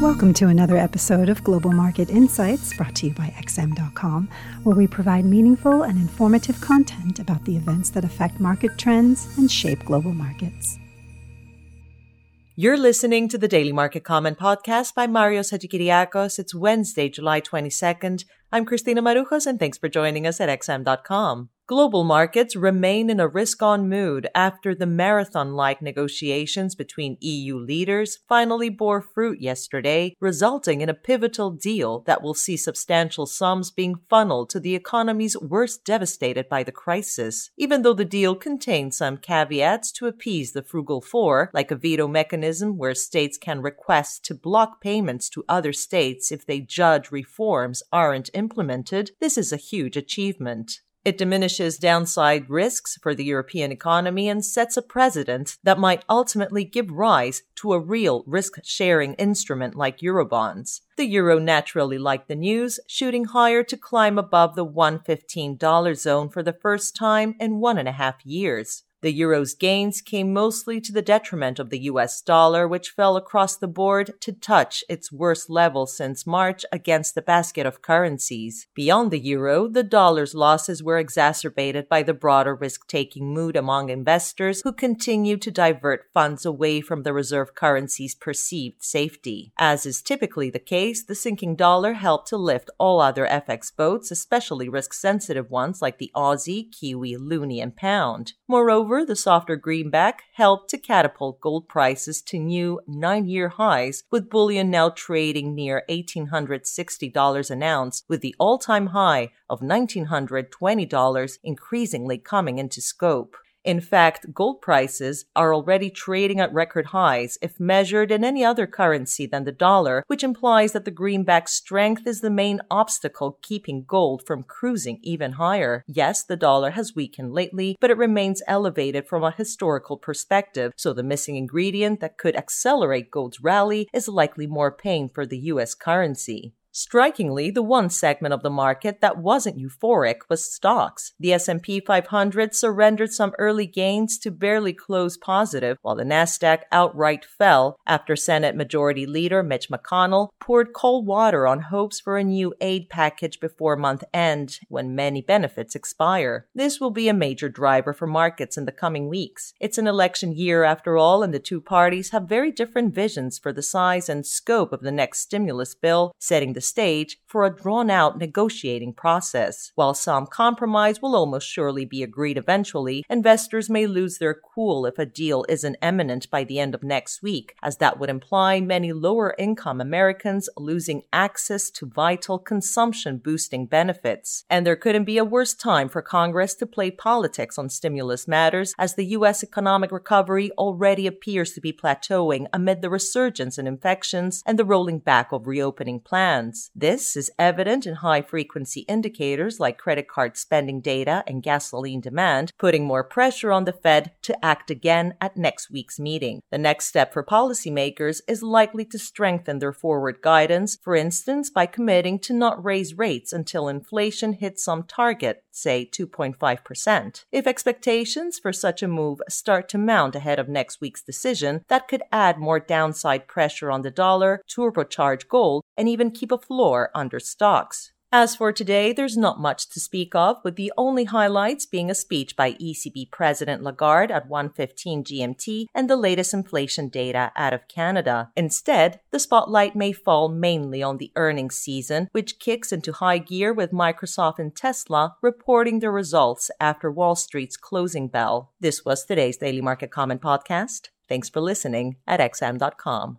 Welcome to another episode of Global Market Insights, brought to you by XM.com, where we provide meaningful and informative content about the events that affect market trends and shape global markets. You're listening to the Daily Market Comment podcast by Marios Hadjikyriacos. It's Wednesday, July 22nd. I'm Cristina Marujos, and thanks for joining us at XM.com. Global markets remain in a risk-on mood after the marathon-like negotiations between EU leaders finally bore fruit yesterday, resulting in a pivotal deal that will see substantial sums being funneled to the economies worst devastated by the crisis, even though the deal contains some caveats to appease the frugal four, like a veto mechanism where states can request to block payments to other states if they judge reforms aren't implemented. This is a huge achievement. It diminishes downside risks for the European economy and sets a precedent that might ultimately give rise to a real risk-sharing instrument like Eurobonds. The euro naturally liked the news, shooting higher to climb above the $1.15 zone for the first time in 1.5 years. The euro's gains came mostly to the detriment of the US dollar, which fell across the board to touch its worst level since March against the basket of currencies. Beyond the euro, the dollar's losses were exacerbated by the broader risk-taking mood among investors who continue to divert funds away from the reserve currency's perceived safety. As is typically the case, the sinking dollar helped to lift all other FX boats, especially risk-sensitive ones like the Aussie, Kiwi, Loonie, and Pound. Moreover, the softer greenback helped to catapult gold prices to new 9-year highs, with bullion now trading near $1,860 an ounce, with the all-time high of $1,920 increasingly coming into scope. In fact, gold prices are already trading at record highs if measured in any other currency than the dollar, which implies that the greenback's strength is the main obstacle keeping gold from cruising even higher. Yes, the dollar has weakened lately, but it remains elevated from a historical perspective, so the missing ingredient that could accelerate gold's rally is likely more pain for the U.S. currency. Strikingly, the one segment of the market that wasn't euphoric was stocks. The S&P 500 surrendered some early gains to barely close positive, while the Nasdaq outright fell after Senate Majority Leader Mitch McConnell poured cold water on hopes for a new aid package before month end, when many benefits expire. This will be a major driver for markets in the coming weeks. It's an election year after all, and the two parties have very different visions for the size and scope of the next stimulus bill, setting the stage for a drawn-out negotiating process. While some compromise will almost surely be agreed eventually, investors may lose their cool if a deal isn't imminent by the end of next week, as that would imply many lower-income Americans losing access to vital consumption-boosting benefits. And there couldn't be a worse time for Congress to play politics on stimulus matters, as the U.S. economic recovery already appears to be plateauing amid the resurgence in infections and the rolling back of reopening plans. This is evident in high-frequency indicators like credit card spending data and gasoline demand, putting more pressure on the Fed to act again at next week's meeting. The next step for policymakers is likely to strengthen their forward guidance, for instance, by committing to not raise rates until inflation hits some target, say 2.5%. If expectations for such a move start to mount ahead of next week's decision, that could add more downside pressure on the dollar, turbocharge gold, and even keep a floor under stocks. As for today, there's not much to speak of, with the only highlights being a speech by ECB President Lagarde at 1:15 GMT and the latest inflation data out of Canada. Instead, the spotlight may fall mainly on the earnings season, which kicks into high gear with Microsoft and Tesla reporting their results after Wall Street's closing bell. This was today's Daily Market Comment podcast. Thanks for listening at XM.com.